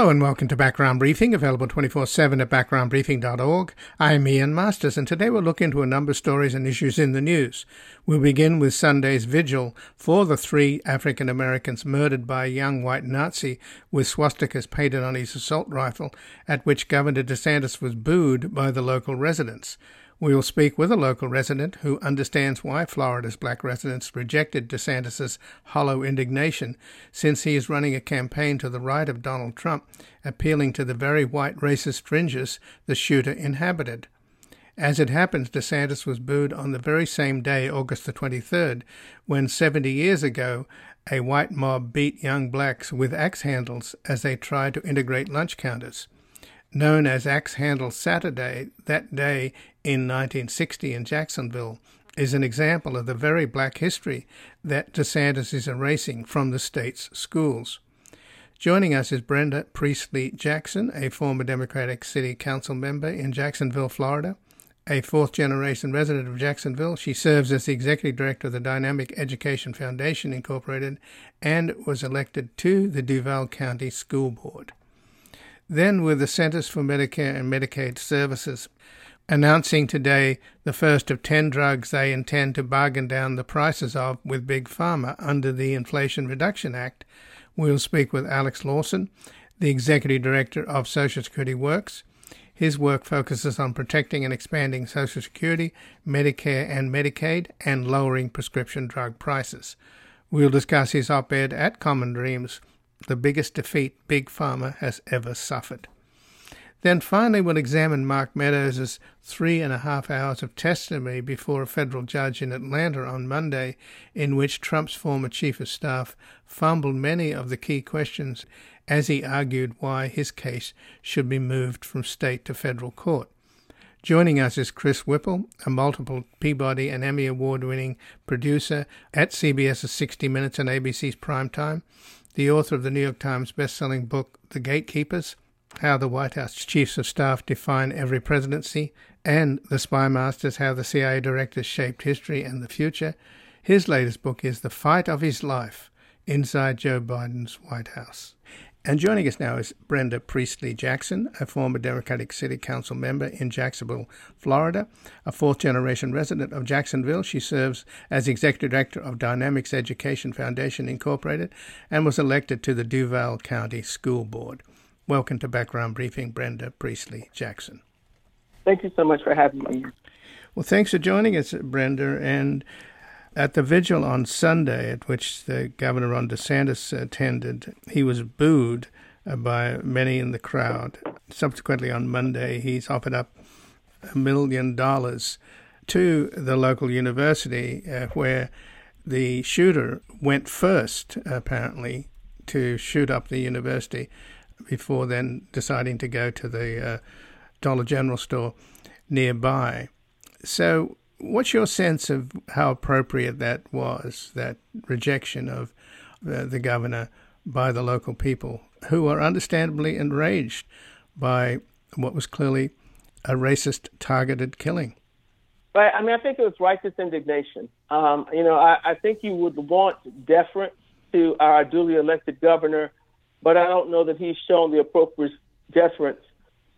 Hello and welcome to Background Briefing, available 24/7 at backgroundbriefing.org. I'm Ian Masters, and today we'll look into a number of stories and issues in the news. We'll begin with Sunday's vigil for the 3 African Americans murdered by a young white Nazi with swastikas painted on his assault rifle, at which Governor DeSantis was booed by the local residents. We will speak with a local resident who understands why Florida's black residents rejected DeSantis' hollow indignation, since he is running a campaign to the right of Donald Trump, appealing to the very white racist fringes the shooter inhabited. As it happens, DeSantis was booed on the very same day, August the 23rd, when 70 years ago, a white mob beat young blacks with axe handles as they tried to integrate lunch counters. Known as Axe Handle Saturday, that day in 1960 in Jacksonville is an example of the very black history that DeSantis is erasing from the state's schools. Joining us is Brenda Priestley-Jackson, a former Democratic City Council member in Jacksonville, Florida. A fourth-generation resident of Jacksonville, she serves as the executive director of the Dynamic Education Foundation, Incorporated, and was elected to the Duval County School Board. Then with the Centers for Medicare and Medicaid Services, announcing today the first of 10 drugs they intend to bargain down the prices of with Big Pharma under the Inflation Reduction Act. We'll speak with Alex Lawson, the Executive Director of Social Security Works. His work focuses on protecting and expanding Social Security, Medicare and Medicaid, and lowering prescription drug prices. We'll discuss his op-ed at Common Dreams, the biggest defeat Big Pharma has ever suffered. Then finally, we'll examine Mark Meadows' 3.5 hours of testimony before a federal judge in Atlanta on Monday, in which Trump's former chief of staff fumbled many of the key questions as he argued why his case should be moved from state to federal court. Joining us is Chris Whipple, a multiple Peabody and Emmy Award-winning producer at CBS's 60 Minutes and ABC's Primetime, the author of the New York Times best-selling book, The Gatekeepers, How the White House Chiefs of Staff Define Every Presidency, and The Spymasters, How the CIA Directors Shaped History and the Future. His latest book is The Fight of His Life Inside Joe Biden's White House. And joining us now is Brenda Priestley-Jackson, a former Democratic City Council member in Jacksonville, Florida, a fourth-generation resident of Jacksonville. She serves as Executive Director of Dynamics Education Foundation, Incorporated, and was elected to the Duval County School Board. Welcome to Background Briefing, Brenda Priestley-Jackson. Thank you so much for having me. Well, thanks for joining us, Brenda, and at the vigil on Sunday, at which the Governor Ron DeSantis attended, he was booed by many in the crowd. Subsequently, on Monday, he's offered up $1 million to the local university where the shooter went first, apparently, to shoot up the university before then deciding to go to the Dollar General store nearby. So what's your sense of how appropriate that was, that rejection of the governor by the local people, who are understandably enraged by what was clearly a racist targeted killing? Right. I mean, I think it was righteous indignation. I think you would want deference to our duly elected governor, but I don't know that he's shown the appropriate deference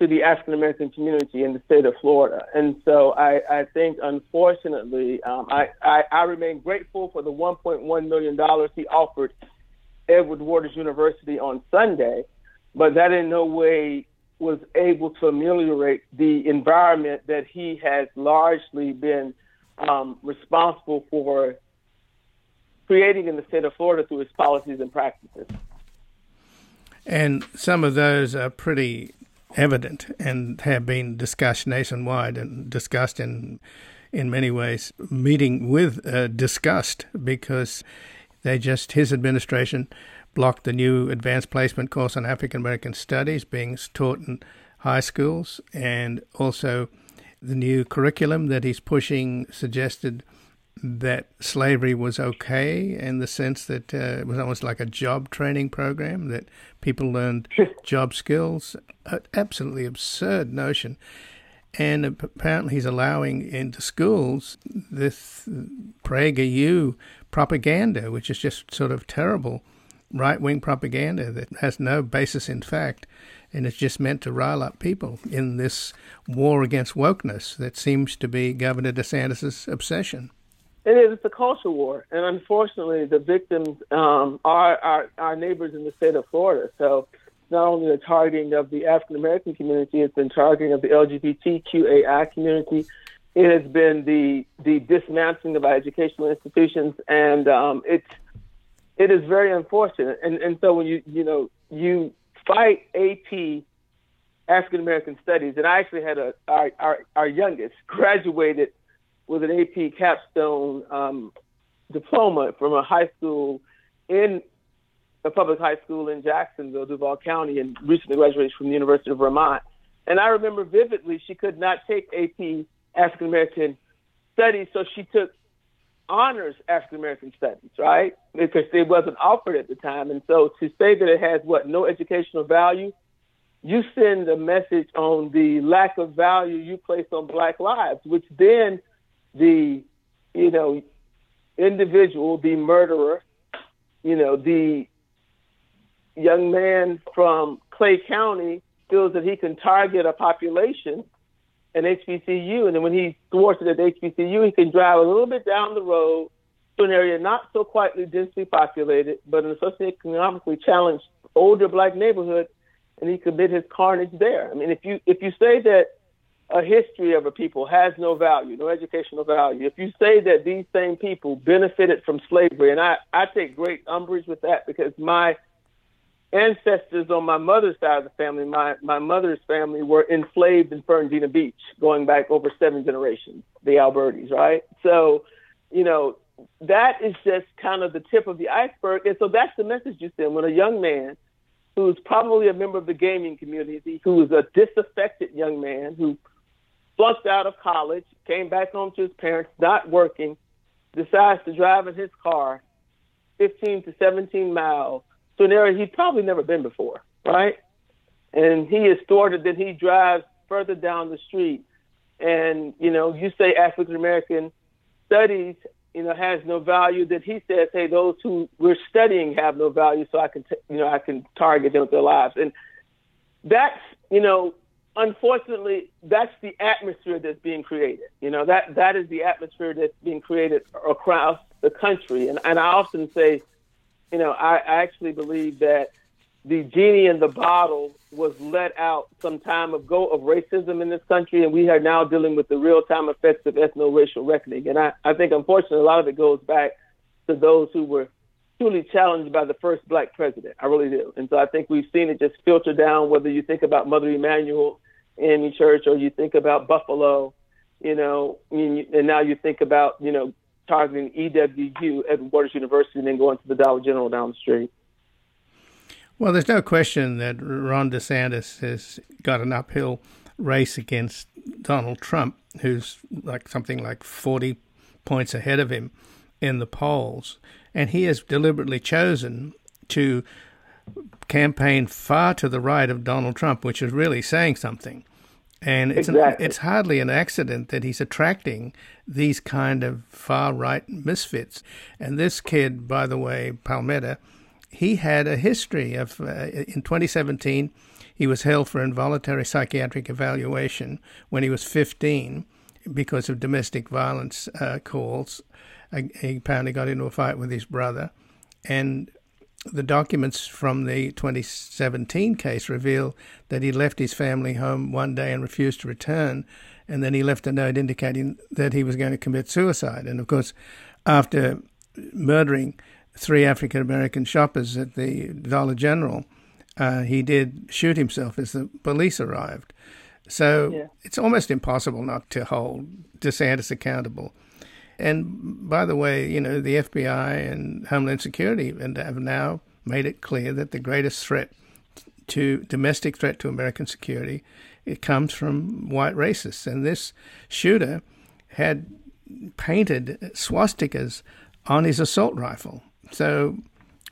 to the African-American community in the state of Florida. And so I think, unfortunately, I remain grateful for the $1.1 million he offered Edward Waters University on Sunday, but that in no way was able to ameliorate the environment that he has largely been responsible for creating in the state of Florida through his policies and practices. And some of those are pretty evident and have been discussed nationwide and discussed in many ways, meeting with disgust, because his administration blocked the new advanced placement course on African American studies being taught in high schools, and also the new curriculum that he's pushing suggested that slavery was okay, in the sense that it was almost like a job training program, that people learned job skills. An absolutely absurd notion. And apparently he's allowing into schools this PragerU propaganda, which is just sort of terrible right-wing propaganda that has no basis in fact, and it's just meant to rile up people in this war against wokeness that seems to be Governor DeSantis' obsession. It is. It's a culture war, and unfortunately, the victims are our neighbors in the state of Florida. So not only the targeting of the African-American community, it's been targeting of the LGBTQAI community. It has been the dismantling of our educational institutions, and it is very unfortunate. And so when you fight AP African-American Studies, and I actually had our youngest graduated with an AP Capstone diploma from a high school in a public high school in Jacksonville, Duval County, and recently graduated from the University of Vermont. And I remember vividly she could not take AP African-American Studies, so she took honors African-American Studies, right? Because it wasn't offered at the time. And so to say that it has, no educational value, you send a message on the lack of value you place on Black lives, which then the, individual, the murderer, the young man from Clay County feels that he can target a population, an HBCU, and then when he's thwarted at HBCU, he can drive a little bit down the road to an area not so quite densely populated, but an socioeconomically challenged older Black neighborhood, and he commit his carnage there. I mean, if you say that a history of a people has no value, no educational value, if you say that these same people benefited from slavery, and I take great umbrage with that because my ancestors on my mother's side of the family, my mother's family, were enslaved in Fernandina Beach going back over 7 generations, the Albertes, right? So, that is just kind of the tip of the iceberg. And so that's the message you send when a young man who's probably a member of the gaming community, who is a disaffected young man who flunked out of college, came back home to his parents, not working, decides to drive in his car 15 to 17 miles to an area he'd probably never been before, right? And he is thwarted, then he drives further down the street. And, you say African-American Studies, has no value. That he says, hey, those who we're studying have no value, so I can target them with their lives. And that's, unfortunately, that's the atmosphere that's being created. That is the atmosphere that's being created across the country. And I often say, I actually believe that the genie in the bottle was let out some time ago of racism in this country, and we are now dealing with the real-time effects of ethno-racial reckoning. And I think, unfortunately, a lot of it goes back to those who were truly challenged by the first Black president. I really do. And so I think we've seen it just filter down, whether you think about Mother Emanuel AME Church or you think about Buffalo, and now you think about, targeting EWU, Edward Waters University, and then going to the Dollar General down the street. Well, there's no question that Ron DeSantis has got an uphill race against Donald Trump, who's something like 40 points ahead of him in the polls. And he has deliberately chosen to campaign far to the right of Donald Trump, which is really saying something. And it's exactly. It's hardly an accident that he's attracting these kind of far-right misfits. And this kid, by the way, Palmetta, he had a history of, in 2017, he was held for involuntary psychiatric evaluation when he was 15 because of domestic violence calls. He apparently got into a fight with his brother. And the documents from the 2017 case reveal that he left his family home one day and refused to return, and then he left a note indicating that he was going to commit suicide. And, of course, after murdering 3 African-American shoppers at the Dollar General, he did shoot himself as the police arrived. So yeah. It's almost impossible not to hold DeSantis accountable. And by the way, the FBI and Homeland Security have now made it clear that the greatest domestic threat to American security, it comes from white racists. And this shooter had painted swastikas on his assault rifle. So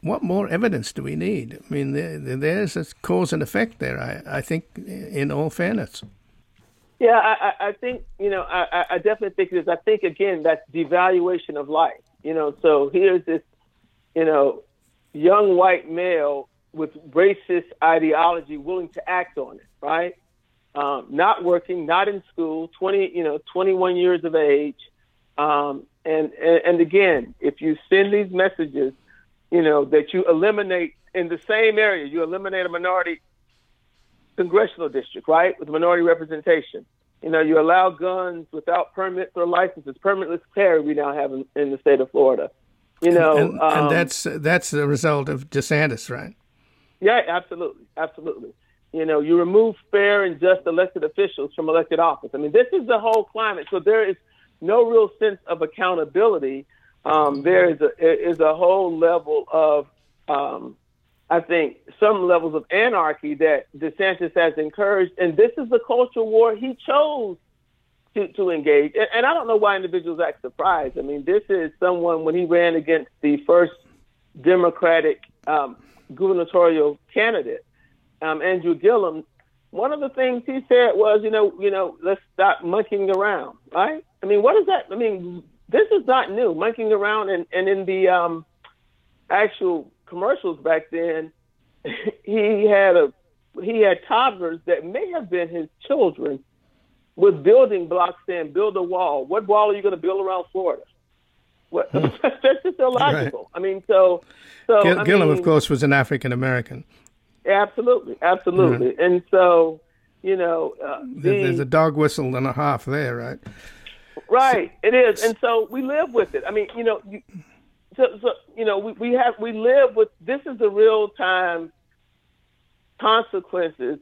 what more evidence do we need? I mean, there's a cause and effect there, I think, in all fairness. Yeah, I think, I definitely think this. I think, again, that's devaluation of life. So here's this, young white male with racist ideology willing to act on it, right? Not working, not in school, 21 years of age. And again, if you send these messages, that you eliminate in the same area, you eliminate a minority congressional district, right, with minority representation. You allow guns without permits or licenses, permitless carry we now have in the state of Florida. And that's the result of DeSantis, right? Yeah, absolutely. Absolutely. You remove fair and just elected officials from elected office. I mean, this is the whole climate. So there is no real sense of accountability. There is a whole level of, I think, some levels of anarchy that DeSantis has encouraged. And this is the culture war he chose to engage. And I don't know why individuals act surprised. I mean, this is someone, when he ran against the first Democratic gubernatorial candidate, Andrew Gillum, one of the things he said was, let's stop monkeying around, right? I mean, what is that? I mean, this is not new. Monkeying around, and in the actual commercials back then, he had toddlers that may have been his children with building blocks saying, build a wall. What wall are you going to build around Florida? What? That's just illogical. Right. I mean, so Gillum, of course, was an African-American. Absolutely. Absolutely. Yeah. And so, there's a dog whistle and a half there, right? Right. It is. And so we live with it. I mean, we live with, this is the real time consequences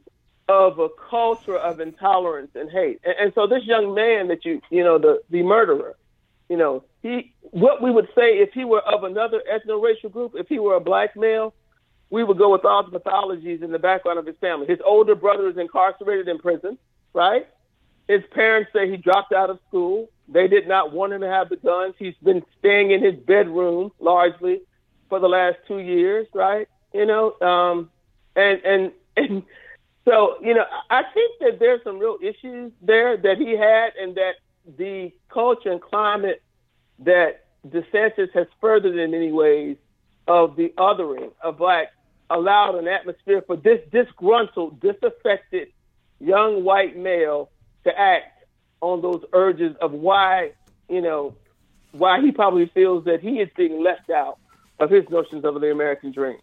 of a culture of intolerance and hate. And so this young man that the murderer, what we would say if he were of another ethno-racial group, if he were a black male, we would go with all the pathologies in the background of his family. His older brother is incarcerated in prison, right? His parents say he dropped out of school. They did not want him to have the guns. He's been staying in his bedroom largely for the last 2 years, right? And so, I think that there's some real issues there that he had, and that the culture and climate that DeSantis has furthered in many ways of the othering of blacks allowed an atmosphere for this disgruntled, disaffected young white male to act on those urges of why he probably feels that he is being left out of his notions of the American dream,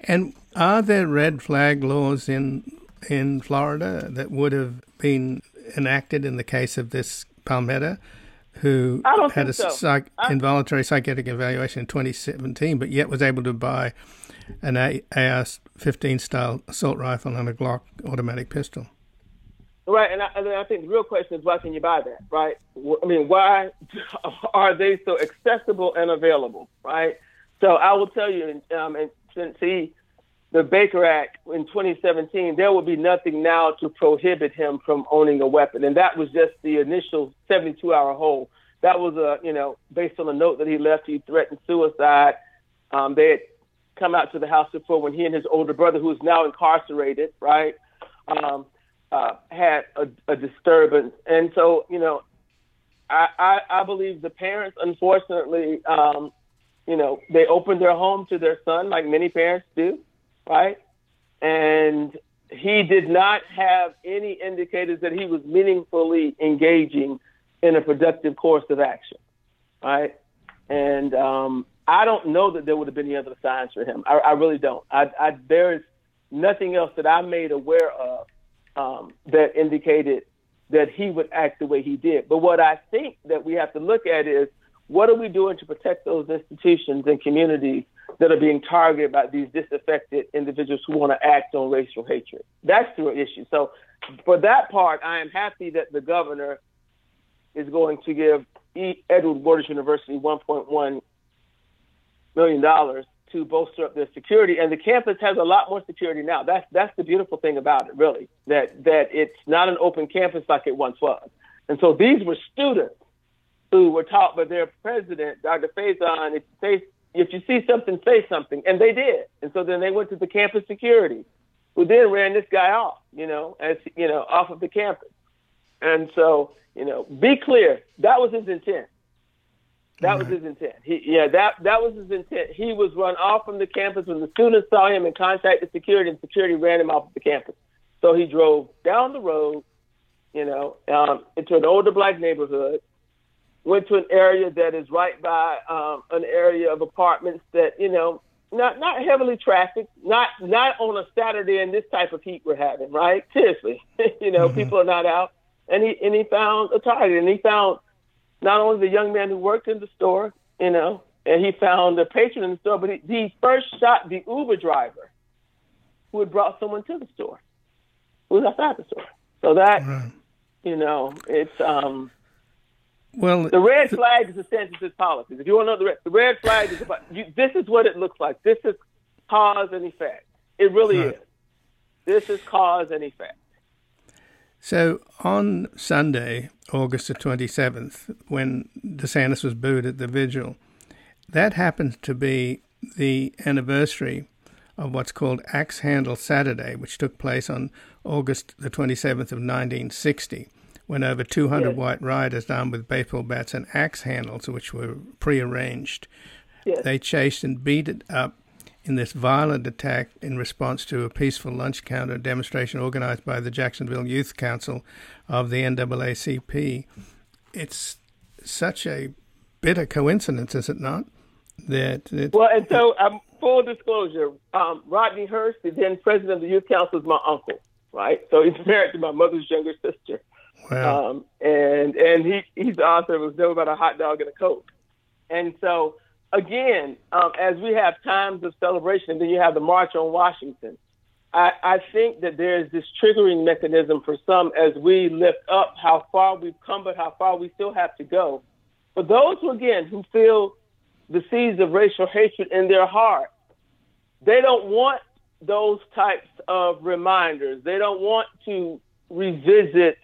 And are there red flag laws in Florida that would have been enacted in the case of this Palmetta, who had involuntary psychiatric evaluation in 2017, but yet was able to buy an AR-15 style assault rifle and a Glock automatic pistol? Right, and I think the real question is, why can you buy that, right? I mean, why are they so accessible and available, right? So I will tell you, and since the Baker Act in 2017, there will be nothing now to prohibit him from owning a weapon. And that was just the initial 72-hour hold. That was, based on a note that he left, he threatened suicide. They had come out to the house before when he and his older brother, who is now incarcerated, right, had a disturbance. And so, I believe the parents, unfortunately, they opened their home to their son, like many parents do. Right. And he did not have any indicators that he was meaningfully engaging in a productive course of action. Right. And I don't know that there would have been any other signs for him. I really don't. There is nothing else that I made aware of that indicated that he would act the way he did. But what I think that we have to look at is, what are we doing to protect those institutions and communities that are being targeted by these disaffected individuals who want to act on racial hatred? That's the issue. So for that part, I am happy that the governor is going to give Edward Waters University $1.1 million to bolster up their security. And the campus has a lot more security now. That's the beautiful thing about it, really, that it's not an open campus like it once was. And so these were students who were taught by their president, Dr. Faison, if you see something, say something. And they did. And so then they went to the campus security, who then ran this guy off, off of the campus. And so, be clear, that was his intent. That was his intent. That was his intent. He was run off from the campus when the students saw him and contacted security, and security ran him off the campus. So he drove down the road, into an older black neighborhood, went to an area that is right by an area of apartments that, not heavily trafficked, not on a Saturday in this type of heat we're having, right? Seriously, people are not out. And he found a target, and he found not only the young man who worked in the store, and he found the patron in the store, but he first shot the Uber driver who had brought someone to the store, who was outside the store. So that, it's... Well, the red flag is DeSantis' policies. If you want to know the red flag is about, this is what it looks like. This is cause and effect. It really is. This is cause and effect. So on Sunday, August the 27th, when DeSantis was booed at the vigil, that happened to be the anniversary of what's called Axe Handle Saturday, which took place on August the 27th of 1960. When over 200 white rioters armed with baseball bats and axe handles, which were prearranged, they chased and beat it up in this violent attack in response to a peaceful lunch counter demonstration organized by the Jacksonville Youth Council of the NAACP. It's such a bitter coincidence, is it not? Full disclosure, Rodney Hurst, the then president of the Youth Council, is my uncle, right? So he's married to my mother's younger sister. Wow. And he's the author of "It Was Never About a Hot Dog and a Coke." And so, again, as we have times of celebration, and then you have the March on Washington, I think that there is this triggering mechanism for some as we lift up how far we've come, but how far we still have to go. For those who feel the seeds of racial hatred in their heart, they don't want those types of reminders. They don't want to revisit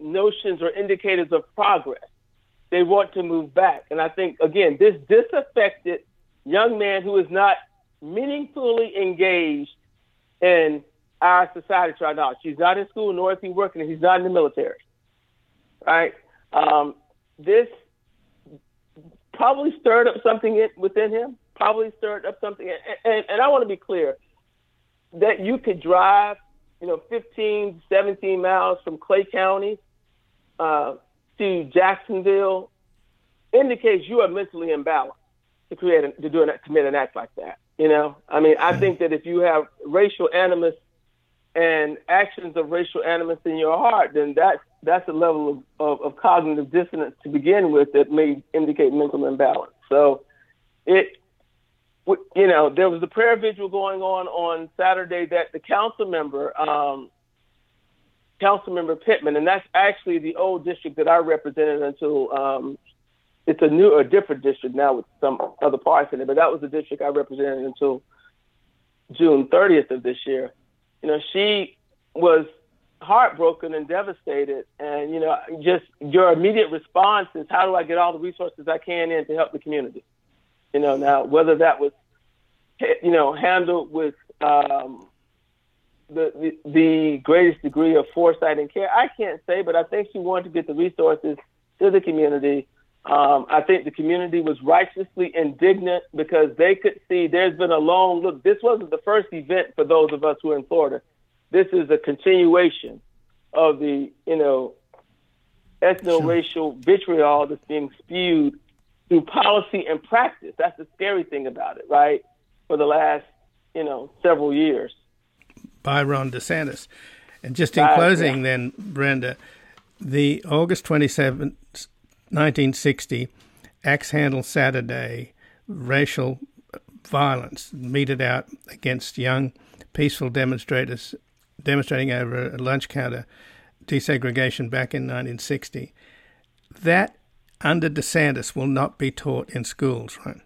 notions or indicators of progress. They want to move back. And I think, again, this disaffected young man who is not meaningfully engaged in our society right now. He's not in school, nor is he working, and he's not in the military. Right? This probably stirred up something within him, And I want to be clear that you could drive 15, 17 miles from Clay County to Jacksonville indicates you are mentally imbalanced to commit an act like that. I think that if you have racial animus and actions of racial animus in your heart, then that's a level of cognitive dissonance to begin with that may indicate mental imbalance. So there was a prayer vigil going on Saturday that the council member Pittman, and that's actually the old district that I represented until it's a different district now with some other parts in it, but that was the district I represented until June 30th of this year. She was heartbroken and devastated, and just your immediate response is, how do I get all the resources I can in to help the community? Now whether that was, handled with the greatest degree of foresight and care, I can't say, but I think she wanted to get the resources to the community. I think the community was righteously indignant because they could see there's been a long look. This wasn't the first event for those of us who are in Florida. This is a continuation of the, ethno-racial vitriol that's being spewed through policy and practice. That's the scary thing about it, right? For the last, several years. By Ron DeSantis. And just in closing then, Brenda, the August 27, 1960, Axe Handle Saturday, racial violence meted out against young, peaceful demonstrators demonstrating over a lunch counter desegregation back in 1960. That under DeSantis will not be taught in schools, right?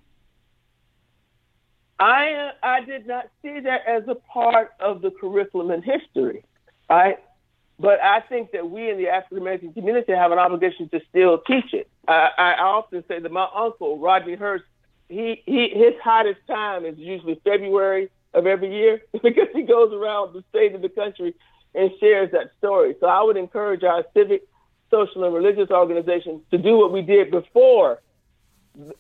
I did not see that as a part of the curriculum in history, right? But I think that we in the African-American community have an obligation to still teach it. I often say that my uncle, Rodney Hurst, his hottest time is usually February of every year because he goes around the state of the country and shares that story. So I would encourage our civic social and religious organizations to do what we did before,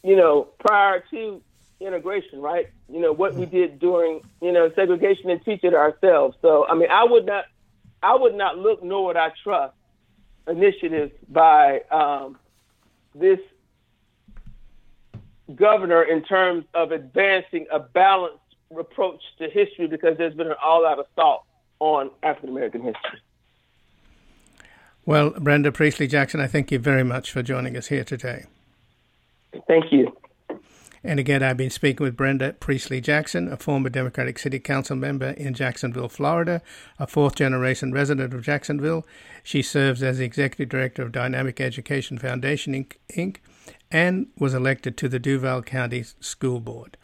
you know, prior to integration, right? You know, what we did during, you know, segregation and teach it ourselves. So, I mean, I would not look nor would I trust initiatives by this governor in terms of advancing a balanced approach to history, because there's been an all-out assault on African-American history. Well, Brenda Priestley-Jackson, I thank you very much for joining us here today. Thank you. And again, I've been speaking with Brenda Priestley-Jackson, a former Democratic City Council member in Jacksonville, Florida, a fourth-generation resident of Jacksonville. She serves as the Executive Director of Dynamic Education Foundation, Inc., and was elected to the Duval County School Board.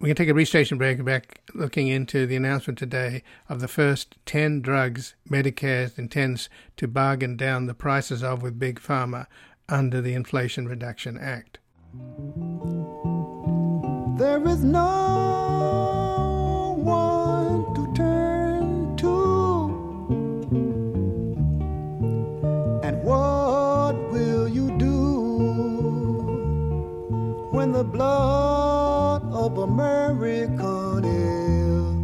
We're going to take a registration break and back looking into the announcement today of the first 10 drugs Medicare intends to bargain down the prices of with Big Pharma under the Inflation Reduction Act. There is no one to turn to, and what will you do when the blood of American ill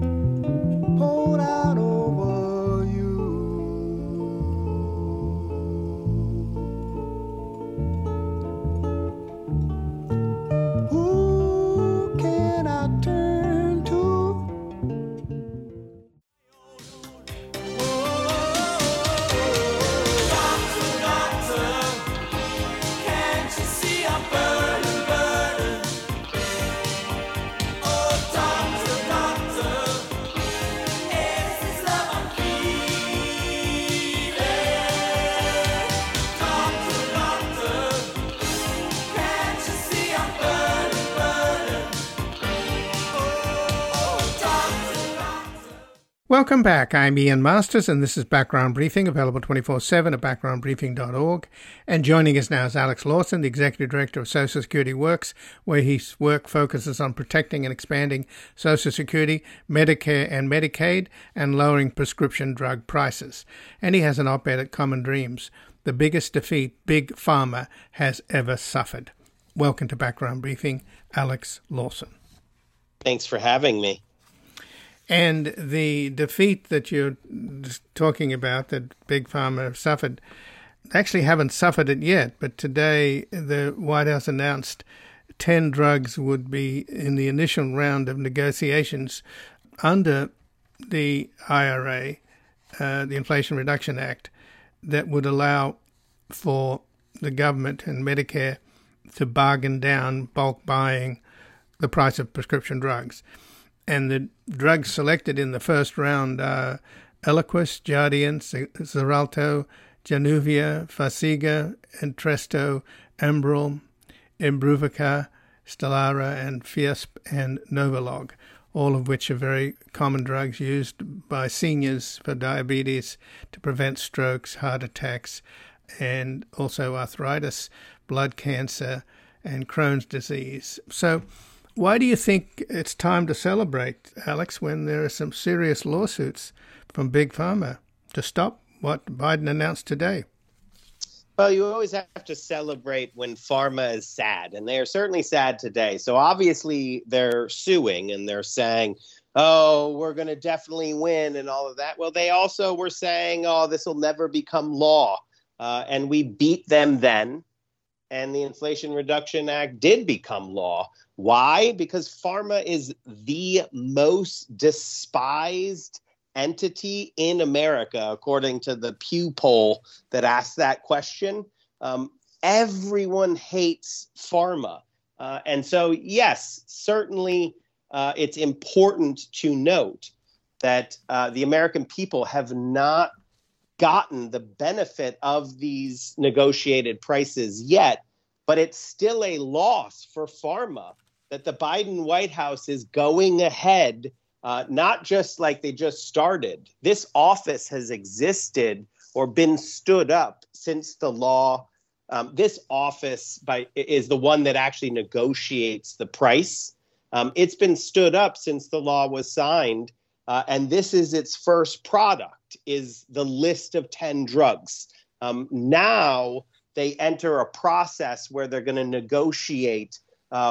poured out over you? Who can I turn to? Doctor, doctor, can't you see I'm burning? Welcome back. I'm Ian Masters, and this is Background Briefing, available 24/7 at backgroundbriefing.org. And joining us now is Alex Lawson, the Executive Director of Social Security Works, where his work focuses on protecting and expanding Social Security, Medicare and Medicaid, and lowering prescription drug prices. And he has an op-ed at Common Dreams, the biggest defeat Big Pharma has ever suffered. Welcome to Background Briefing, Alex Lawson. Thanks for having me. And the defeat that you're talking about, that Big Pharma have suffered, actually haven't suffered it yet. But today, the White House announced 10 drugs would be in the initial round of negotiations under the IRA, the Inflation Reduction Act, that would allow for the government and Medicare to bargain down bulk buying the price of prescription drugs. And the drugs selected in the first round are Eliquis, Jardiance, Xarelto, Januvia, Farxiga, Entresto, Enbrel, Imbruvica, Stelara, and Fiasp, and Novolog, all of which are very common drugs used by seniors for diabetes to prevent strokes, heart attacks, and also arthritis, blood cancer, and Crohn's disease. So, why do you think it's time to celebrate, Alex, when there are some serious lawsuits from Big Pharma to stop what Biden announced today? Well, you always have to celebrate when pharma is sad, and they are certainly sad today. So obviously they're suing and they're saying, oh, we're going to definitely win and all of that. Well, they also were saying, oh, this will never become law. And we beat them then. And the Inflation Reduction Act did become law. Why? Because pharma is the most despised entity in America, according to the Pew poll that asked that question. Everyone hates pharma. And so, yes, certainly it's important to note that the American people have not gotten the benefit of these negotiated prices yet, but it's still a loss for pharma that the Biden White House is going ahead, not just like they just started. This office has existed or been stood up since the law. This office is the one that actually negotiates the price. It's been stood up since the law was signed. And this is its first product, is the list of 10 drugs Now they enter a process where they're going to negotiate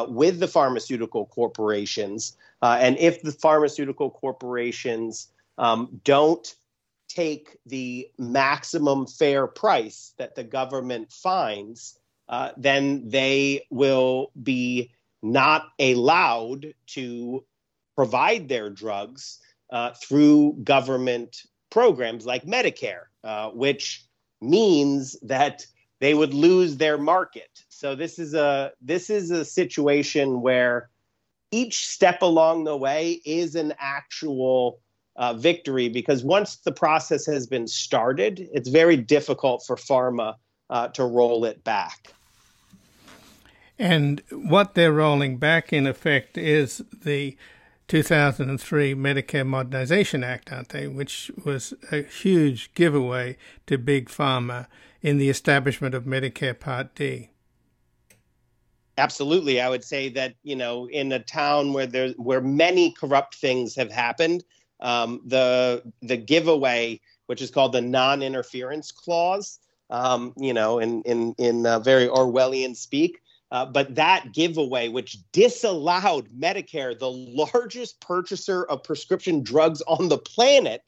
with the pharmaceutical corporations. And if the pharmaceutical corporations don't take the maximum fair price that the government finds, then they will be not allowed to provide their drugs through government programs like Medicare, which means that they would lose their market. So this is a situation where each step along the way is an actual victory, because once the process has been started, it's very difficult for pharma to roll it back. And what they're rolling back, in effect, is the 2003 Medicare Modernization Act, aren't they? Which was a huge giveaway to Big Pharma in the establishment of Medicare Part D. Absolutely. I would say that, you know, in a town where many corrupt things have happened, the giveaway, which is called the non-interference clause, you know, in very Orwellian speak. But that giveaway, which disallowed Medicare, the largest purchaser of prescription drugs on the planet,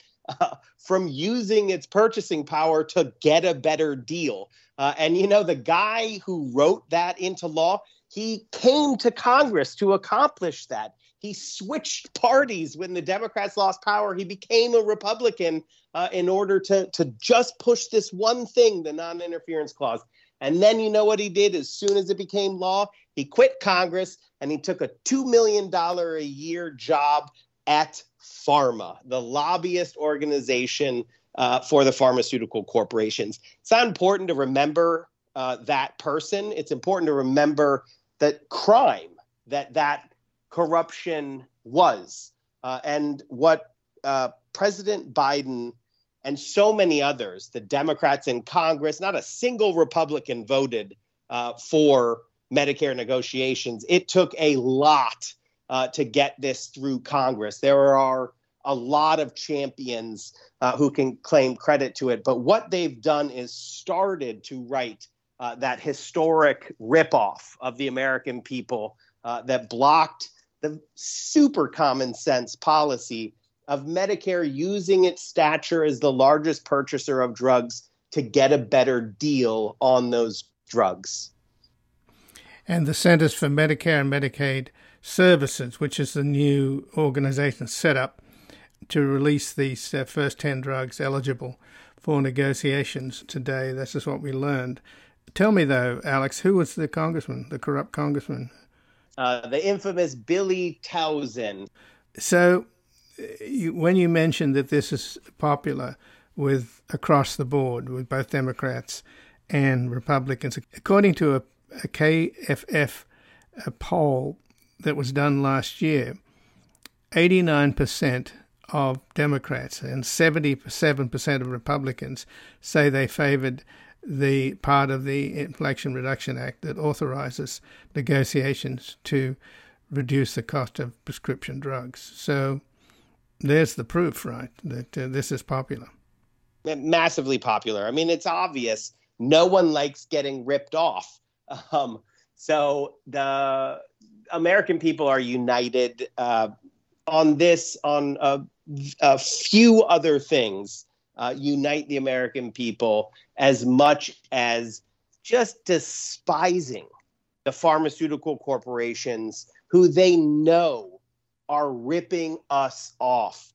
from using its purchasing power to get a better deal. And, you know, the guy who wrote that into law, he came to Congress to accomplish that. He switched parties when the Democrats lost power. He became a Republican in order to just push this one thing, the non-interference clause. And then you know what he did as soon as it became law? He quit Congress and he took a $2 million a year job at Pharma, the lobbyist organization for the pharmaceutical corporations. It's not important to remember that person. It's important to remember that crime, that corruption was. And what President Biden and so many others, the Democrats in Congress, not a single Republican voted for Medicare negotiations. It took a lot to get this through Congress. There are a lot of champions who can claim credit to it. But what they've done is started to right that historic ripoff of the American people that blocked the super common sense policy of Medicare using its stature as the largest purchaser of drugs to get a better deal on those drugs. And the Centers for Medicare and Medicaid Services, which is the new organization set up to release these first 10 drugs eligible for negotiations today. This is what we learned. Tell me, though, Alex, who was the congressman, the corrupt congressman? The infamous Billy Towson. So when you mentioned that this is popular with across the board with both Democrats and Republicans, according to a KFF poll that was done last year, 89% of Democrats and 77% of Republicans say they favored the part of the Inflation Reduction Act that authorizes negotiations to reduce the cost of prescription drugs. So there's the proof, right, that this is popular. Massively popular. I mean, it's obvious. No one likes getting ripped off. So the American people are united on this, on a few other things, unite the American people as much as just despising the pharmaceutical corporations who they know are ripping us off.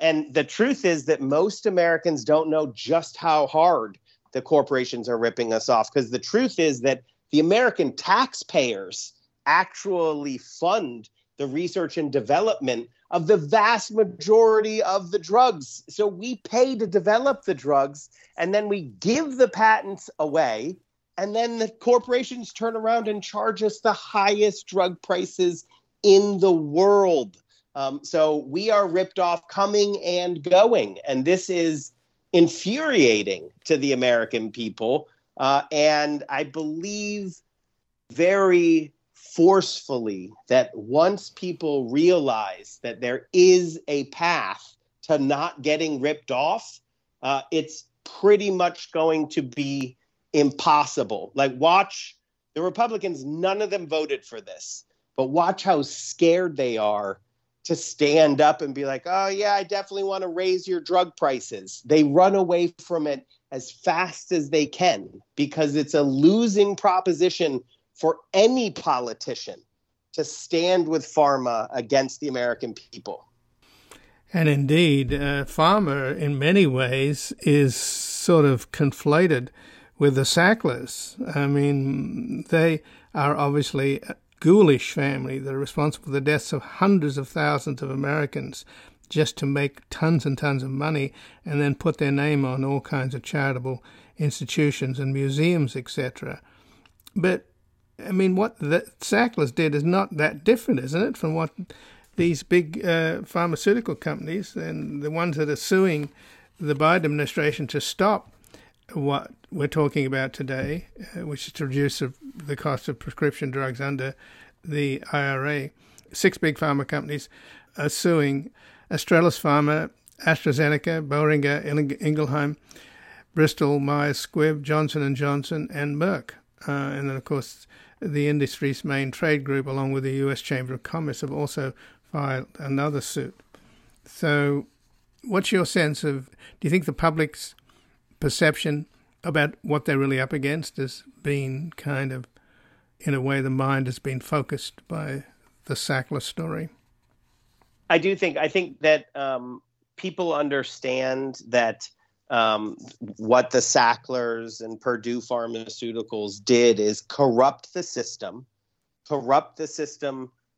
And the truth is that most Americans don't know just how hard the corporations are ripping us off, because the truth is that the American taxpayers actually fund the research and development of the vast majority of the drugs. So we pay to develop the drugs, and then we give the patents away, and then the corporations turn around and charge us the highest drug prices in the world. So we are ripped off coming and going. And this is infuriating to the American people. And I believe very forcefully that once people realize that there is a path to not getting ripped off, it's pretty much going to be impossible. Like, watch the Republicans. None of them voted for this, but watch how scared they are to stand up and be like, oh, yeah, I definitely want to raise your drug prices. They run away from it as fast as they can because it's a losing proposition for any politician to stand with pharma against the American people. And indeed, pharma in many ways is sort of conflated with the Sacklers. I mean, they are obviously a ghoulish family that are responsible for the deaths of hundreds of thousands of Americans just to make tons and tons of money and then put their name on all kinds of charitable institutions and museums, etc. But, I mean, what the Sacklers did is not that different, isn't it, from what these big pharmaceutical companies and the ones that are suing the Biden administration to stop what we're talking about today, which is to reduce the cost of prescription drugs under the IRA. Six big pharma companies are suing Astellas Pharma, AstraZeneca, Boehringer Ingelheim, Bristol Myers Squibb, Johnson & Johnson, and Merck. And then, of course, the industry's main trade group, along with the U.S. Chamber of Commerce, have also filed another suit. So what's your sense of, do you think the public's perception about what they're really up against has been kind of, in a way, the mind has been focused by the Sackler story? I think that people understand that what the Sacklers and Purdue Pharmaceuticals did is corrupt the system,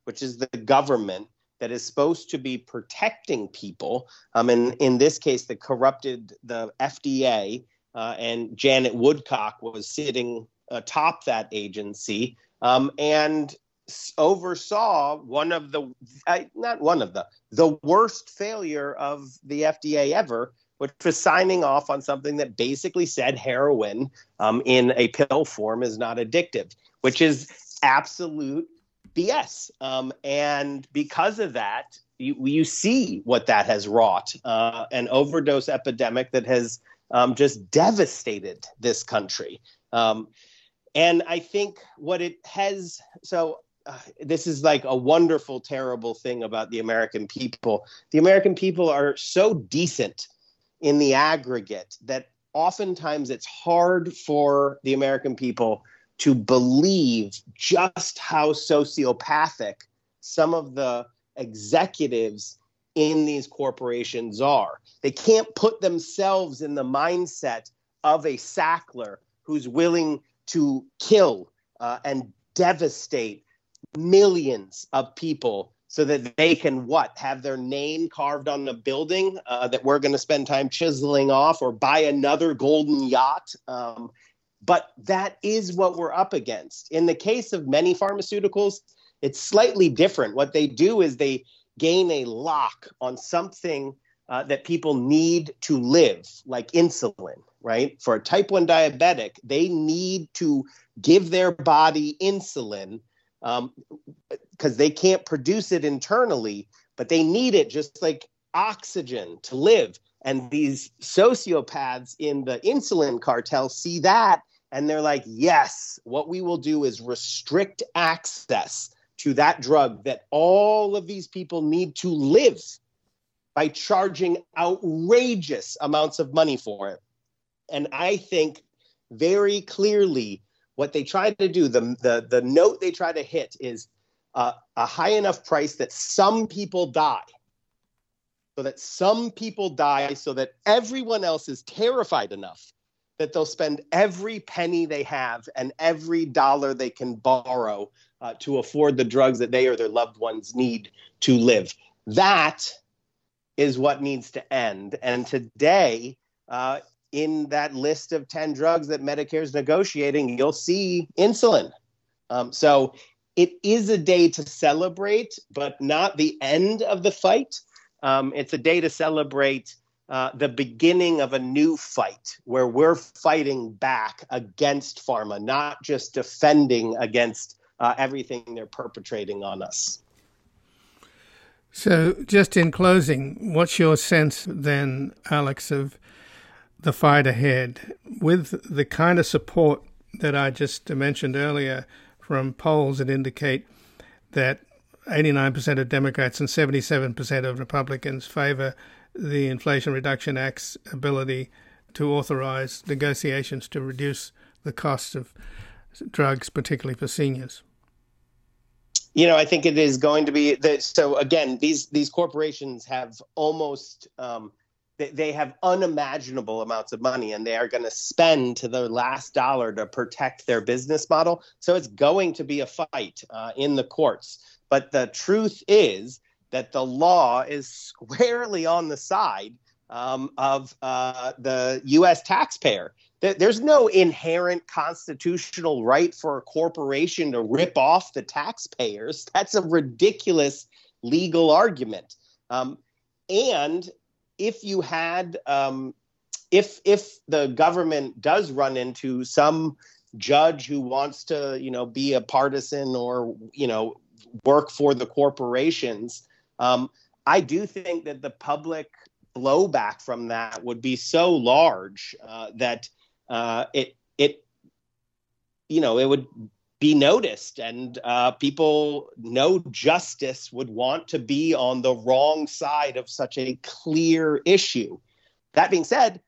which is the government that is supposed to be protecting people. And in this case, they corrupted the FDA, and Janet Woodcock was sitting atop that agency and oversaw the worst failure of the FDA ever, which was signing off on something that basically said heroin in a pill form is not addictive, which is absolute BS. And because of that, you see what that has wrought, an overdose epidemic that has just devastated this country. And I think what it has, this is like a wonderful, terrible thing about the American people. The American people are so decent in the aggregate that oftentimes it's hard for the American people to believe just how sociopathic some of the executives in these corporations are. They can't put themselves in the mindset of a Sackler who's willing to kill and devastate millions of people so that they can, have their name carved on the building that we're going to spend time chiseling off, or buy another golden yacht. But that is what we're up against. In the case of many pharmaceuticals, it's slightly different. What they do is they gain a lock on something that people need to live, like insulin, right? For a type 1 diabetic, they need to give their body insulin because they can't produce it internally, but they need it just like oxygen to live. And these sociopaths in the insulin cartel see that, and they're like, yes, what we will do is restrict access to that drug that all of these people need to live by charging outrageous amounts of money for it. And I think very clearly what they try to do, the note they try to hit is a high enough price that some people die. So that some people die, so that everyone else is terrified enough that they'll spend every penny they have and every dollar they can borrow to afford the drugs that they or their loved ones need to live. That is what needs to end. And today, in that list of 10 drugs that Medicare is negotiating, you'll see insulin. So it is a day to celebrate, but not the end of the fight. It's a day to celebrate the beginning of a new fight where we're fighting back against pharma, not just defending against everything they're perpetrating on us. So just in closing, what's your sense then, Alex, of the fight ahead with the kind of support that I just mentioned earlier from polls that indicate that 89% of Democrats and 77% of Republicans favor the Inflation Reduction Act's ability to authorize negotiations to reduce the cost of drugs, particularly for seniors. You know, I think it is going to be that. So again, these corporations have almost they have unimaginable amounts of money, and they are going to spend to their last dollar to protect their business model. So it's going to be a fight in the courts. But the truth is that the law is squarely on the side of the U.S. taxpayer. There's no inherent constitutional right for a corporation to rip off the taxpayers. That's a ridiculous legal argument. And if you had, if the government does run into some judge who wants to, you know, be a partisan or, you know, work for the corporations, I do think that the public blowback from that would be so large that it would be noticed, and people know justice would want to be on the wrong side of such a clear issue. That being said,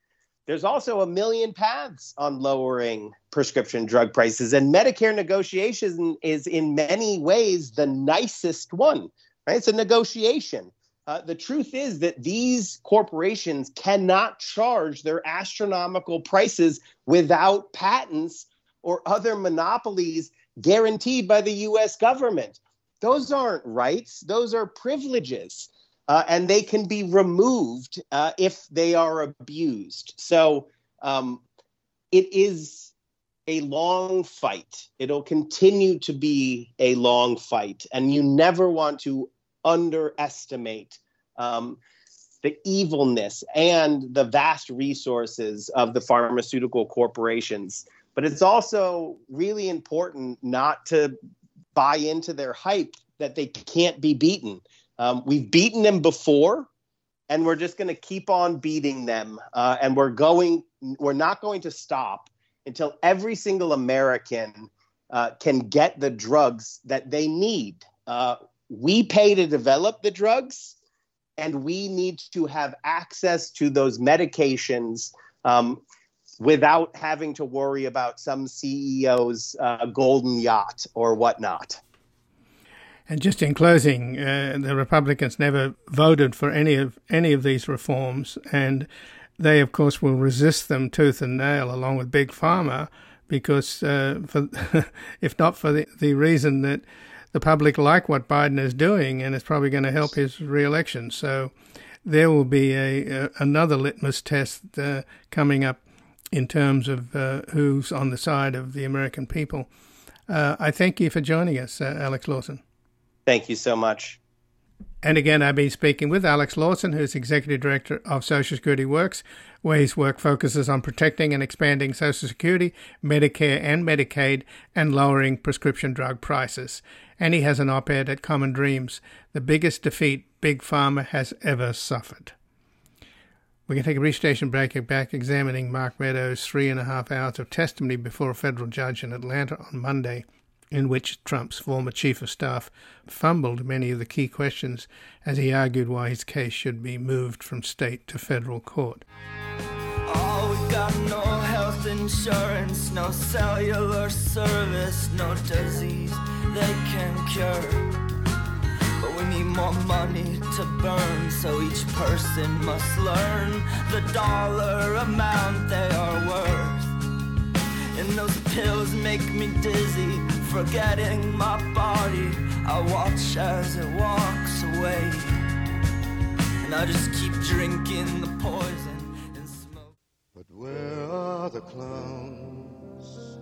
there's also a million paths on lowering prescription drug prices, and Medicare negotiation is in many ways the nicest one, right? It's a negotiation. The truth is that these corporations cannot charge their astronomical prices without patents or other monopolies guaranteed by the U.S. government. Those aren't rights. Those are privileges, and they can be removed if they are abused. So it is a long fight. It'll continue to be a long fight, and you never want to underestimate the evilness and the vast resources of the pharmaceutical corporations. But it's also really important not to buy into their hype that they can't be beaten. We've beaten them before, and we're just going to keep on beating them. And we're not going to stop until every single American can get the drugs that they need. We pay to develop the drugs, and we need to have access to those medications without having to worry about some CEO's golden yacht or whatnot. And just in closing, the Republicans never voted for any of these reforms, and they, of course, will resist them tooth and nail, along with Big Pharma, because if not for the reason that the public like what Biden is doing, and it's probably going to help his re-election. So there will be another litmus test coming up in terms of who's on the side of the American people. I thank you for joining us, Alex Lawson. Thank you so much. And again, I've been speaking with Alex Lawson, who's Executive Director of Social Security Works, where his work focuses on protecting and expanding Social Security, Medicare and Medicaid, and lowering prescription drug prices. And he has an op-ed at Common Dreams, the biggest defeat Big Pharma has ever suffered. We're going to take a brief station break and back examining Mark Meadows' 3.5 hours of testimony before a federal judge in Atlanta on Monday, in which Trump's former chief of staff fumbled many of the key questions as he argued why his case should be moved from state to federal court. Oh, we got no health insurance, no cellular service, no disease they can cure. But we need more money to burn, so each person must learn the dollar amount they are worth. And those pills make me dizzy, forgetting my body. I watch as it walks away, and I just keep drinking the poison and smoke. But where are the clowns?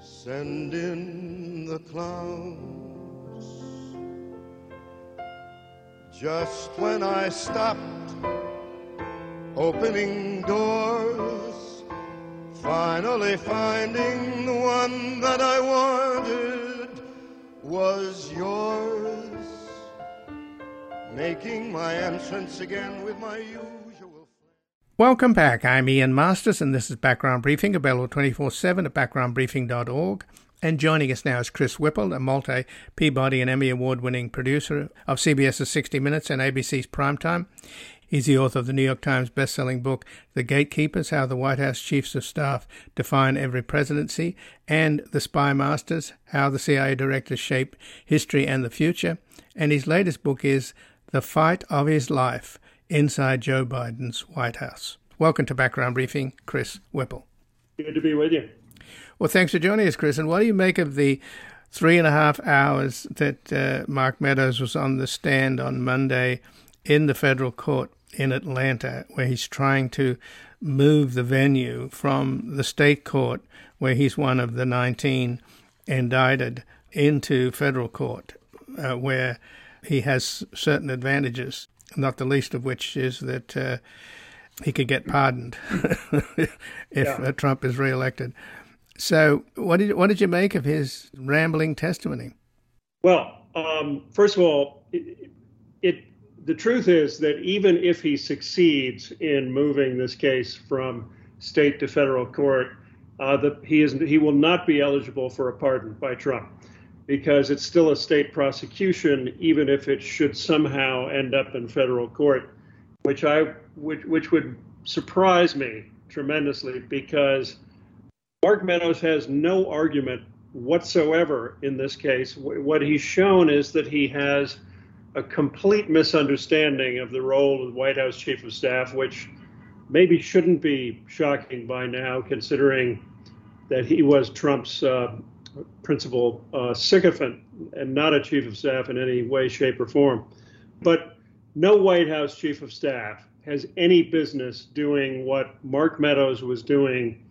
Send in the clowns. Just when I stopped opening doors, finally finding the one that I wanted was yours, making my entrance again with my usual... Welcome back. I'm Ian Masters, and this is Background Briefing, available 24/7 at backgroundbriefing.org. And joining us now is Chris Whipple, a multi-Peabody and Emmy Award-winning producer of CBS's 60 Minutes and ABC's Primetime. He's the author of the New York Times best-selling book, The Gatekeepers, How the White House Chiefs of Staff Define Every Presidency, and The Spymasters, How the CIA Directors Shape History and the Future. And his latest book is The Fight of His Life Inside Joe Biden's White House. Welcome to Background Briefing, Chris Whipple. Good to be with you. Well, thanks for joining us, Chris. And what do you make of the 3.5 hours that Mark Meadows was on the stand on Monday in the federal court in Atlanta, where he's trying to move the venue from the state court, where he's one of the 19 indicted, into federal court, where he has certain advantages, not the least of which is that he could get pardoned if Trump is reelected. So what did you make of his rambling testimony? Well, first of all, the truth is that even if he succeeds in moving this case from state to federal court, he will not be eligible for a pardon by Trump, because it's still a state prosecution, even if it should somehow end up in federal court, which would surprise me tremendously, because Mark Meadows has no argument whatsoever in this case. What he's shown is that he has a complete misunderstanding of the role of the White House Chief of Staff, which maybe shouldn't be shocking by now, considering that he was Trump's principal sycophant and not a chief of staff in any way, shape, or form. But no White House chief of staff has any business doing what Mark Meadows was doing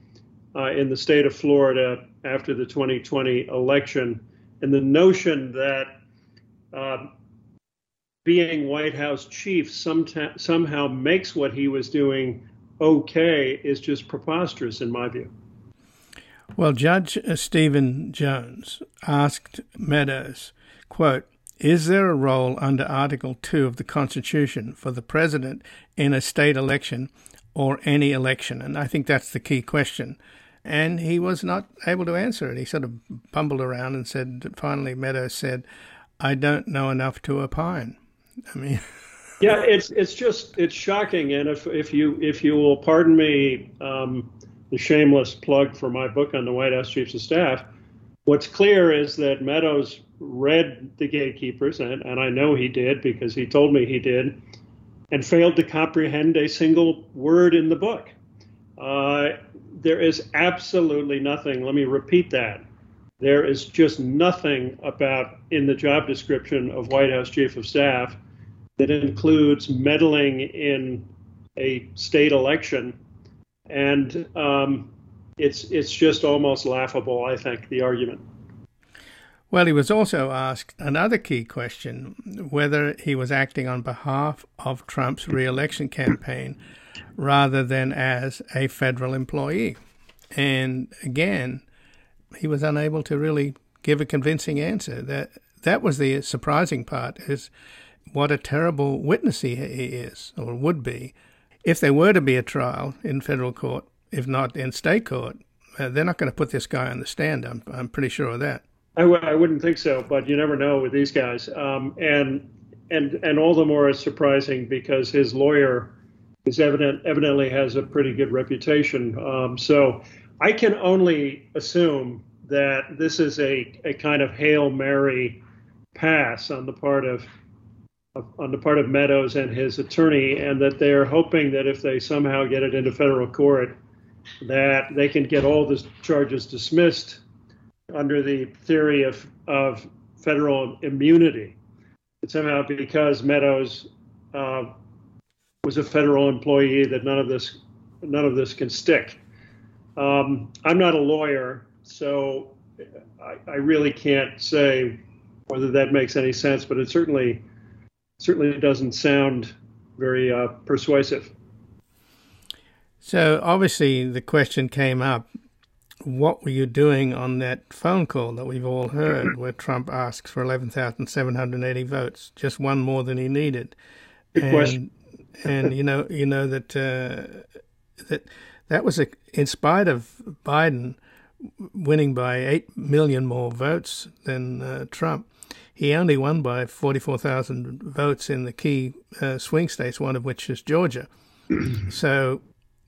in the state of Florida after the 2020 election. And the notion that being White House chief somehow makes what he was doing okay is just preposterous, in my view. Well, Judge Stephen Jones asked Meadows, quote, "Is there a role under Article 2 of the Constitution for the president in a state election or any election?" And I think that's the key question. And he was not able to answer it. He sort of bumbled around and said, finally, Meadows said, "I don't know enough to opine." I mean... yeah, it's shocking. And if you will pardon me... the shameless plug for my book on the White House Chiefs of Staff, what's clear is that Meadows read The Gatekeepers, and I know he did because he told me he did, and failed to comprehend a single word in the book. There is absolutely nothing, let me repeat that, there is just nothing about in the job description of White House Chief of Staff that includes meddling in a state election. And it's just almost laughable, I think, the argument. Well, he was also asked another key question, whether he was acting on behalf of Trump's re-election campaign rather than as a federal employee. And again, he was unable to really give a convincing answer. That was the surprising part, is what a terrible witness he is or would be. If there were to be a trial in federal court, if not in state court, they're not going to put this guy on the stand. I'm pretty sure of that. I wouldn't think so, but you never know with these guys. And all the more it's surprising because his lawyer is evidently has a pretty good reputation. So I can only assume that this is a kind of Hail Mary pass on the part of Meadows and his attorney, and that they are hoping that if they somehow get it into federal court, that they can get all the charges dismissed under the theory of federal immunity. It's somehow because Meadows was a federal employee that none of this can stick. I'm not a lawyer, so I really can't say whether that makes any sense, but it certainly doesn't sound very persuasive. So obviously the question came up, what were you doing on that phone call that we've all heard where Trump asks for 11,780 votes, just one more than he needed? Good question. And you know that that was in spite of Biden winning by 8 million more votes than Trump. He only won by 44,000 votes in the key swing states, one of which is Georgia. So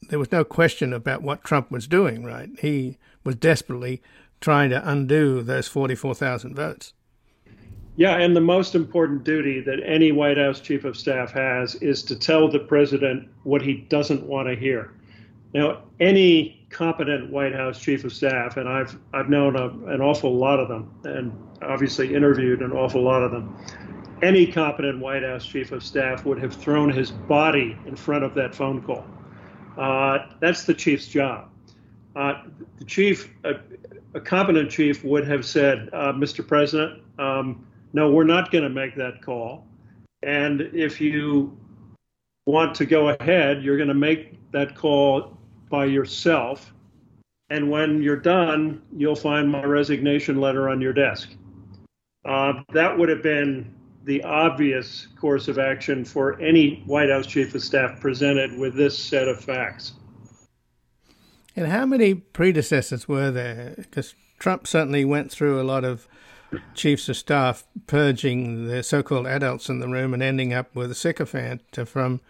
there was no question about what Trump was doing, right? He was desperately trying to undo those 44,000 votes. Yeah, and the most important duty that any White House chief of staff has is to tell the president what he doesn't want to hear. Now, any competent White House chief of staff, and I've known an awful lot of them, and obviously interviewed an awful lot of them, any competent White House chief of staff would have thrown his body in front of that phone call. That's the chief's job. A competent chief would have said, Mr. President, no, we're not going to make that call. And if you want to go ahead, you're going to make that call by yourself. And when you're done, you'll find my resignation letter on your desk. That would have been the obvious course of action for any White House chief of staff presented with this set of facts. And how many predecessors were there? Because Trump certainly went through a lot of chiefs of staff purging the so-called adults in the room and ending up with a sycophant from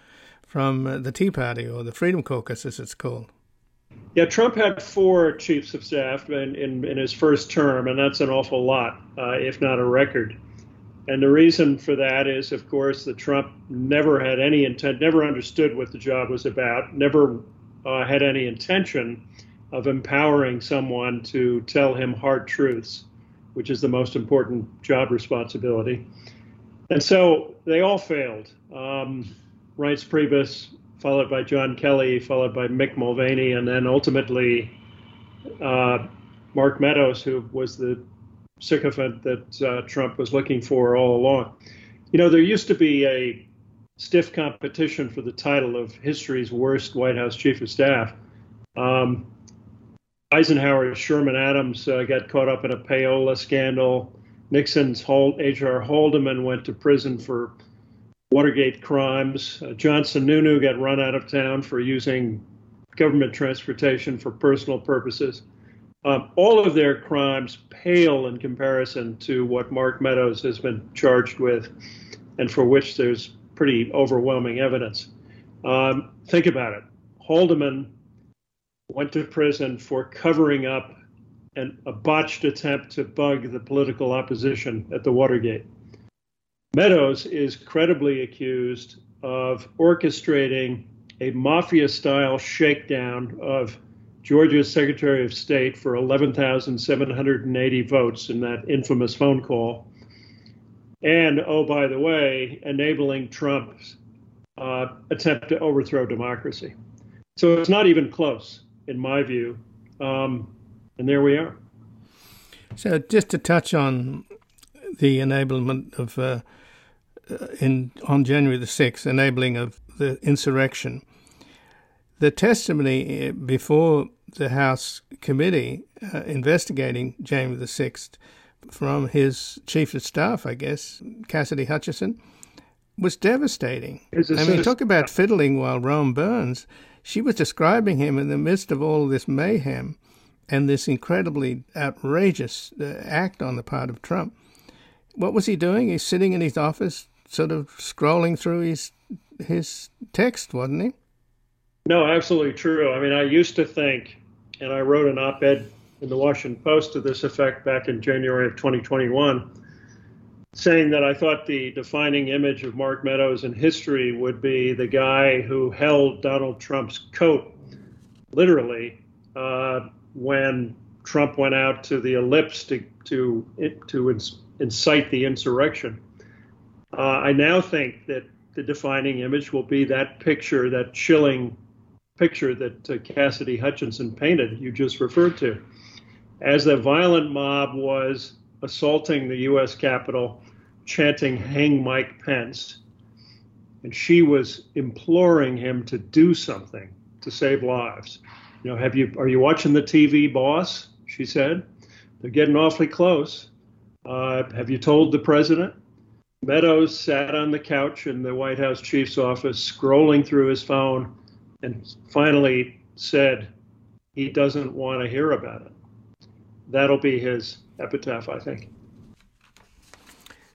the Tea Party, or the Freedom Caucus, as it's called. Yeah, Trump had 4 chiefs of staff in his first term, and that's an awful lot, if not a record. And the reason for that is, of course, that Trump never had any intent, never understood what the job was about, never had any intention of empowering someone to tell him hard truths, which is the most important job responsibility. And so they all failed. Reince Priebus, followed by John Kelly, followed by Mick Mulvaney, and then ultimately Mark Meadows, who was the sycophant that Trump was looking for all along. You know, there used to be a stiff competition for the title of history's worst White House chief of staff. Eisenhower, Sherman Adams got caught up in a payola scandal. Nixon's H.R. Haldeman went to prison for Watergate crimes. Johnson Nunu got run out of town for using government transportation for personal purposes. All of their crimes pale in comparison to what Mark Meadows has been charged with, and for which there's pretty overwhelming evidence. Think about it. Haldeman went to prison for covering up a botched attempt to bug the political opposition at the Watergate. Meadows is credibly accused of orchestrating a mafia-style shakedown of Georgia's Secretary of State for 11,780 votes in that infamous phone call. And, oh, by the way, enabling Trump's attempt to overthrow democracy. So it's not even close, in my view. And there we are. So just to touch on the enablement of, on January the 6th, enabling of the insurrection, the testimony before the House committee investigating January the 6th from his chief of staff, I guess, Cassidy Hutchinson, was devastating. I mean, talk about fiddling while Rome burns. She was describing him in the midst of all this mayhem and this incredibly outrageous act on the part of Trump. What was he doing? He's sitting in his office, sort of scrolling through his text, wasn't he? No, absolutely true. I mean, I used to think, and I wrote an op-ed in the Washington Post to this effect back in January of 2021, saying that I thought the defining image of Mark Meadows in history would be the guy who held Donald Trump's coat, literally, when Trump went out to the ellipse to incite the insurrection. I now think that the defining image will be that picture, that chilling picture that Cassidy Hutchinson painted, you just referred to, as the violent mob was assaulting the U.S. Capitol, chanting, "Hang Mike Pence." And she was imploring him to do something to save lives. You know, are you watching the TV, boss? She said. They're getting awfully close. Have you told the president? Meadows sat on the couch in the White House chief's office scrolling through his phone and finally said he doesn't want to hear about it. That'll be his epitaph, I think.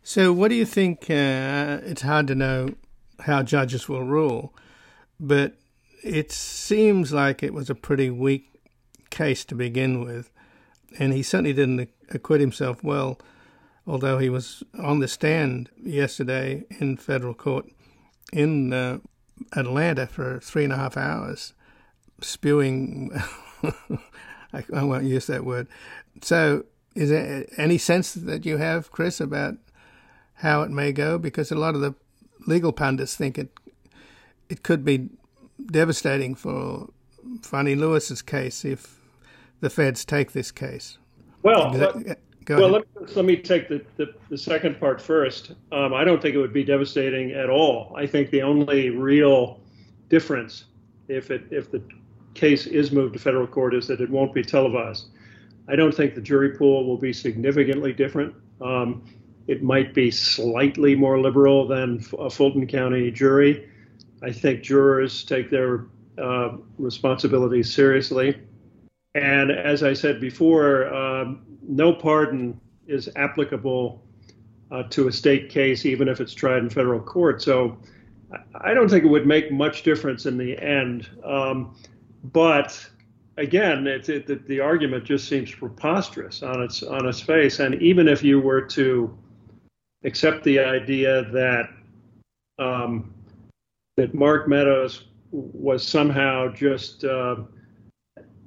So what do you think? It's hard to know how judges will rule, but it seems like it was a pretty weak case to begin with, and he certainly didn't acquit himself well, although he was on the stand yesterday in federal court in Atlanta for 3.5 hours, spewing, I won't use that word. So is there any sense that you have, Chris, about how it may go? Because a lot of the legal pundits think it could be devastating for Fannie Lewis's case if the feds take this case. Well, let me take the second part first. I don't think it would be devastating at all. I think the only real difference, if the case is moved to federal court, is that it won't be televised. I don't think the jury pool will be significantly different. It might be slightly more liberal than a Fulton County jury. I think jurors take their responsibilities seriously. And as I said before, no pardon is applicable to a state case, even if it's tried in federal court. So I don't think it would make much difference in the end. But again, the argument just seems preposterous on its face. And even if you were to accept the idea that that Mark Meadows was somehow just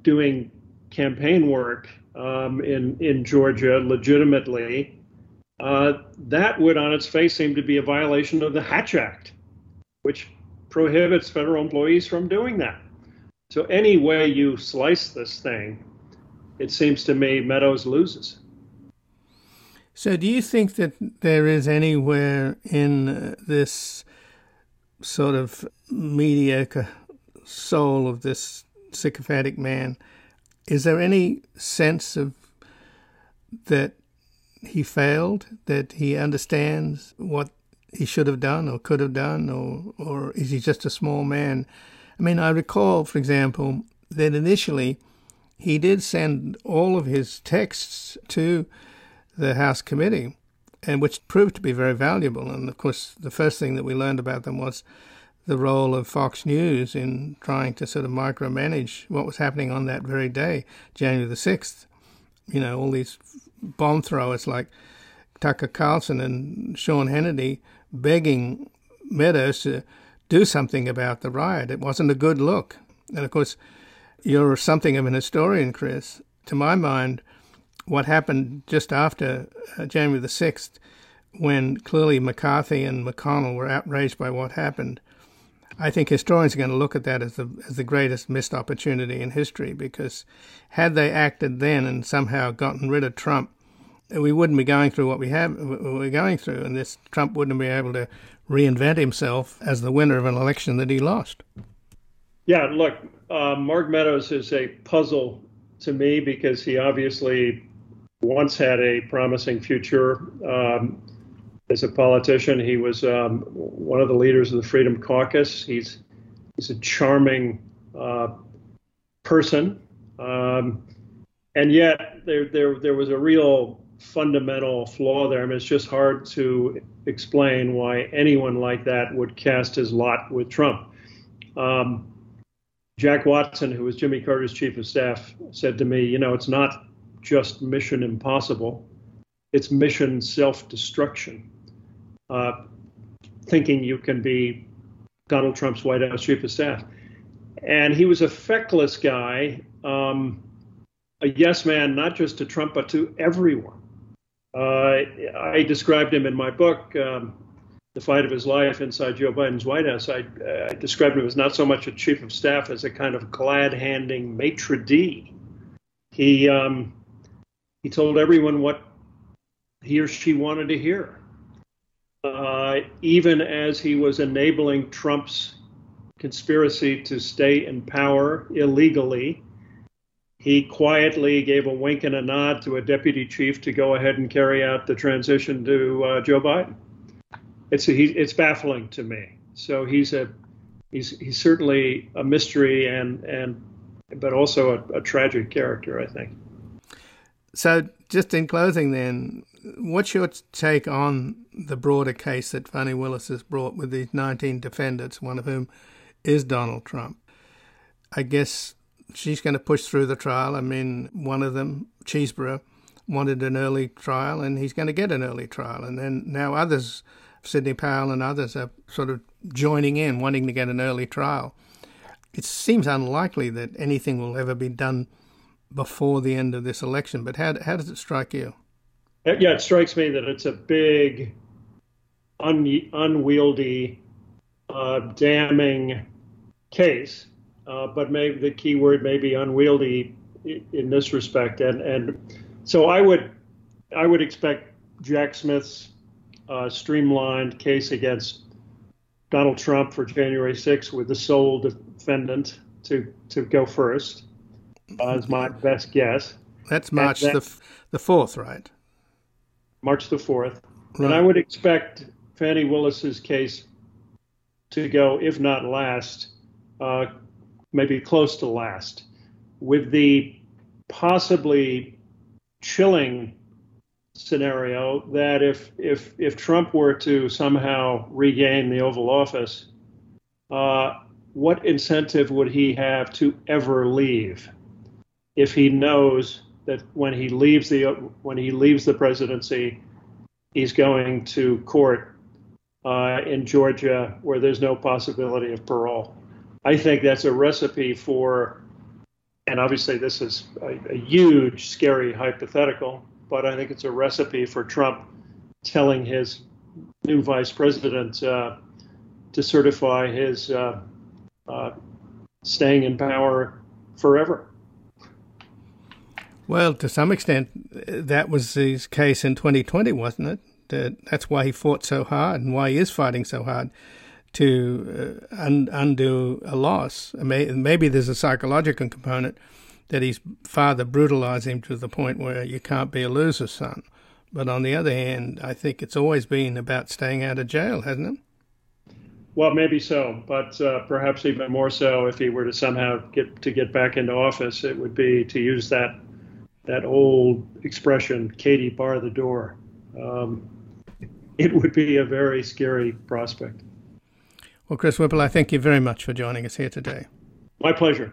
doing campaign work in Georgia legitimately, that would on its face seem to be a violation of the Hatch Act, which prohibits federal employees from doing that. So any way you slice this thing, it seems to me Meadows loses. So do you think that there is anywhere in this sort of mediocre soul of this sycophantic man, is there any sense of that he failed, that he understands what he should have done or could have done, or is he just a small man? I mean, I recall, for example, that initially he did send all of his texts to the House committee, and which proved to be very valuable. And, of course, the first thing that we learned about them was the role of Fox News in trying to sort of micromanage what was happening on that very day, January the 6th. You know, all these bomb throwers like Tucker Carlson and Sean Hannity begging Meadows to do something about the riot. It wasn't a good look. And, of course, you're something of an historian, Chris. To my mind, what happened just after January the 6th, when clearly McCarthy and McConnell were outraged by what happened, I think historians are going to look at that as the greatest missed opportunity in history, because had they acted then and somehow gotten rid of Trump, we wouldn't be going through what we're going through, and this Trump wouldn't be able to reinvent himself as the winner of an election that he lost. Yeah, look, Mark Meadows is a puzzle to me because he obviously once had a promising future as a politician. He was one of the leaders of the Freedom Caucus. He's a charming person, and yet there was a real fundamental flaw there. I mean, it's just hard to explain why anyone like that would cast his lot with Trump. Jack Watson, who was Jimmy Carter's chief of staff, said to me, you know, it's not just mission impossible, it's mission self-destruction. Thinking you can be Donald Trump's White House chief of staff. And he was a feckless guy, a yes man, not just to Trump, but to everyone. I described him in my book, The Fight of His Life Inside Joe Biden's White House. I described him as not so much a chief of staff as a kind of glad-handing maitre d'. He told everyone what he or she wanted to hear, even as he was enabling Trump's conspiracy to stay in power illegally. He quietly gave a wink and a nod to a deputy chief to go ahead and carry out the transition to Joe Biden. it's baffling to me. So he's certainly a mystery but also a tragic character, I think. So just in closing then, what's your take on the broader case that Fannie Willis has brought with these 19 defendants, one of whom is Donald Trump? I guess she's going to push through the trial. I mean, one of them, Cheeseborough, wanted an early trial, and he's going to get an early trial. And then now others, Sidney Powell and others, are sort of joining in, wanting to get an early trial. It seems unlikely that anything will ever be done before the end of this election. But how does it strike you? Yeah, it strikes me that it's a big, unwieldy, damning case. But maybe the key word may be unwieldy in this respect. And so I would expect Jack Smith's streamlined case against Donald Trump for January 6th with the sole defendant to go first, is my best guess. That's March the 4th, right? March the 4th. Right. And I would expect Fannie Willis's case to go, if not last, maybe close to last, with the possibly chilling scenario that if Trump were to somehow regain the Oval Office, what incentive would he have to ever leave if he knows that when he leaves the presidency, he's going to court in Georgia where there's no possibility of parole? I think that's a recipe for, and obviously this is a huge, scary hypothetical, but I think it's a recipe for Trump telling his new vice president to certify his staying in power forever. Well, to some extent, that was his case in 2020, wasn't it? That's why he fought so hard and why he is fighting so hard to undo a loss. Maybe there's a psychological component that his father brutalized him to the point where you can't be a loser, son. But on the other hand, I think it's always been about staying out of jail, hasn't it? Well, maybe so, but perhaps even more so if he were to somehow get back into office, it would be to use that old expression, Katie bar the door. It would be a very scary prospect. Well, Chris Whipple, I thank you very much for joining us here today. My pleasure.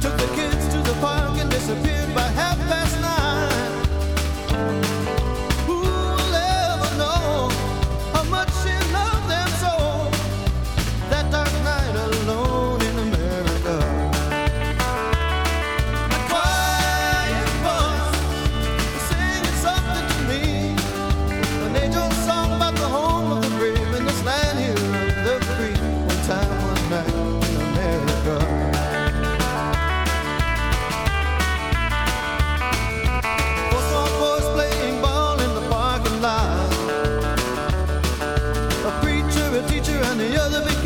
took the kids to the park and disappeared by 9:30. The other big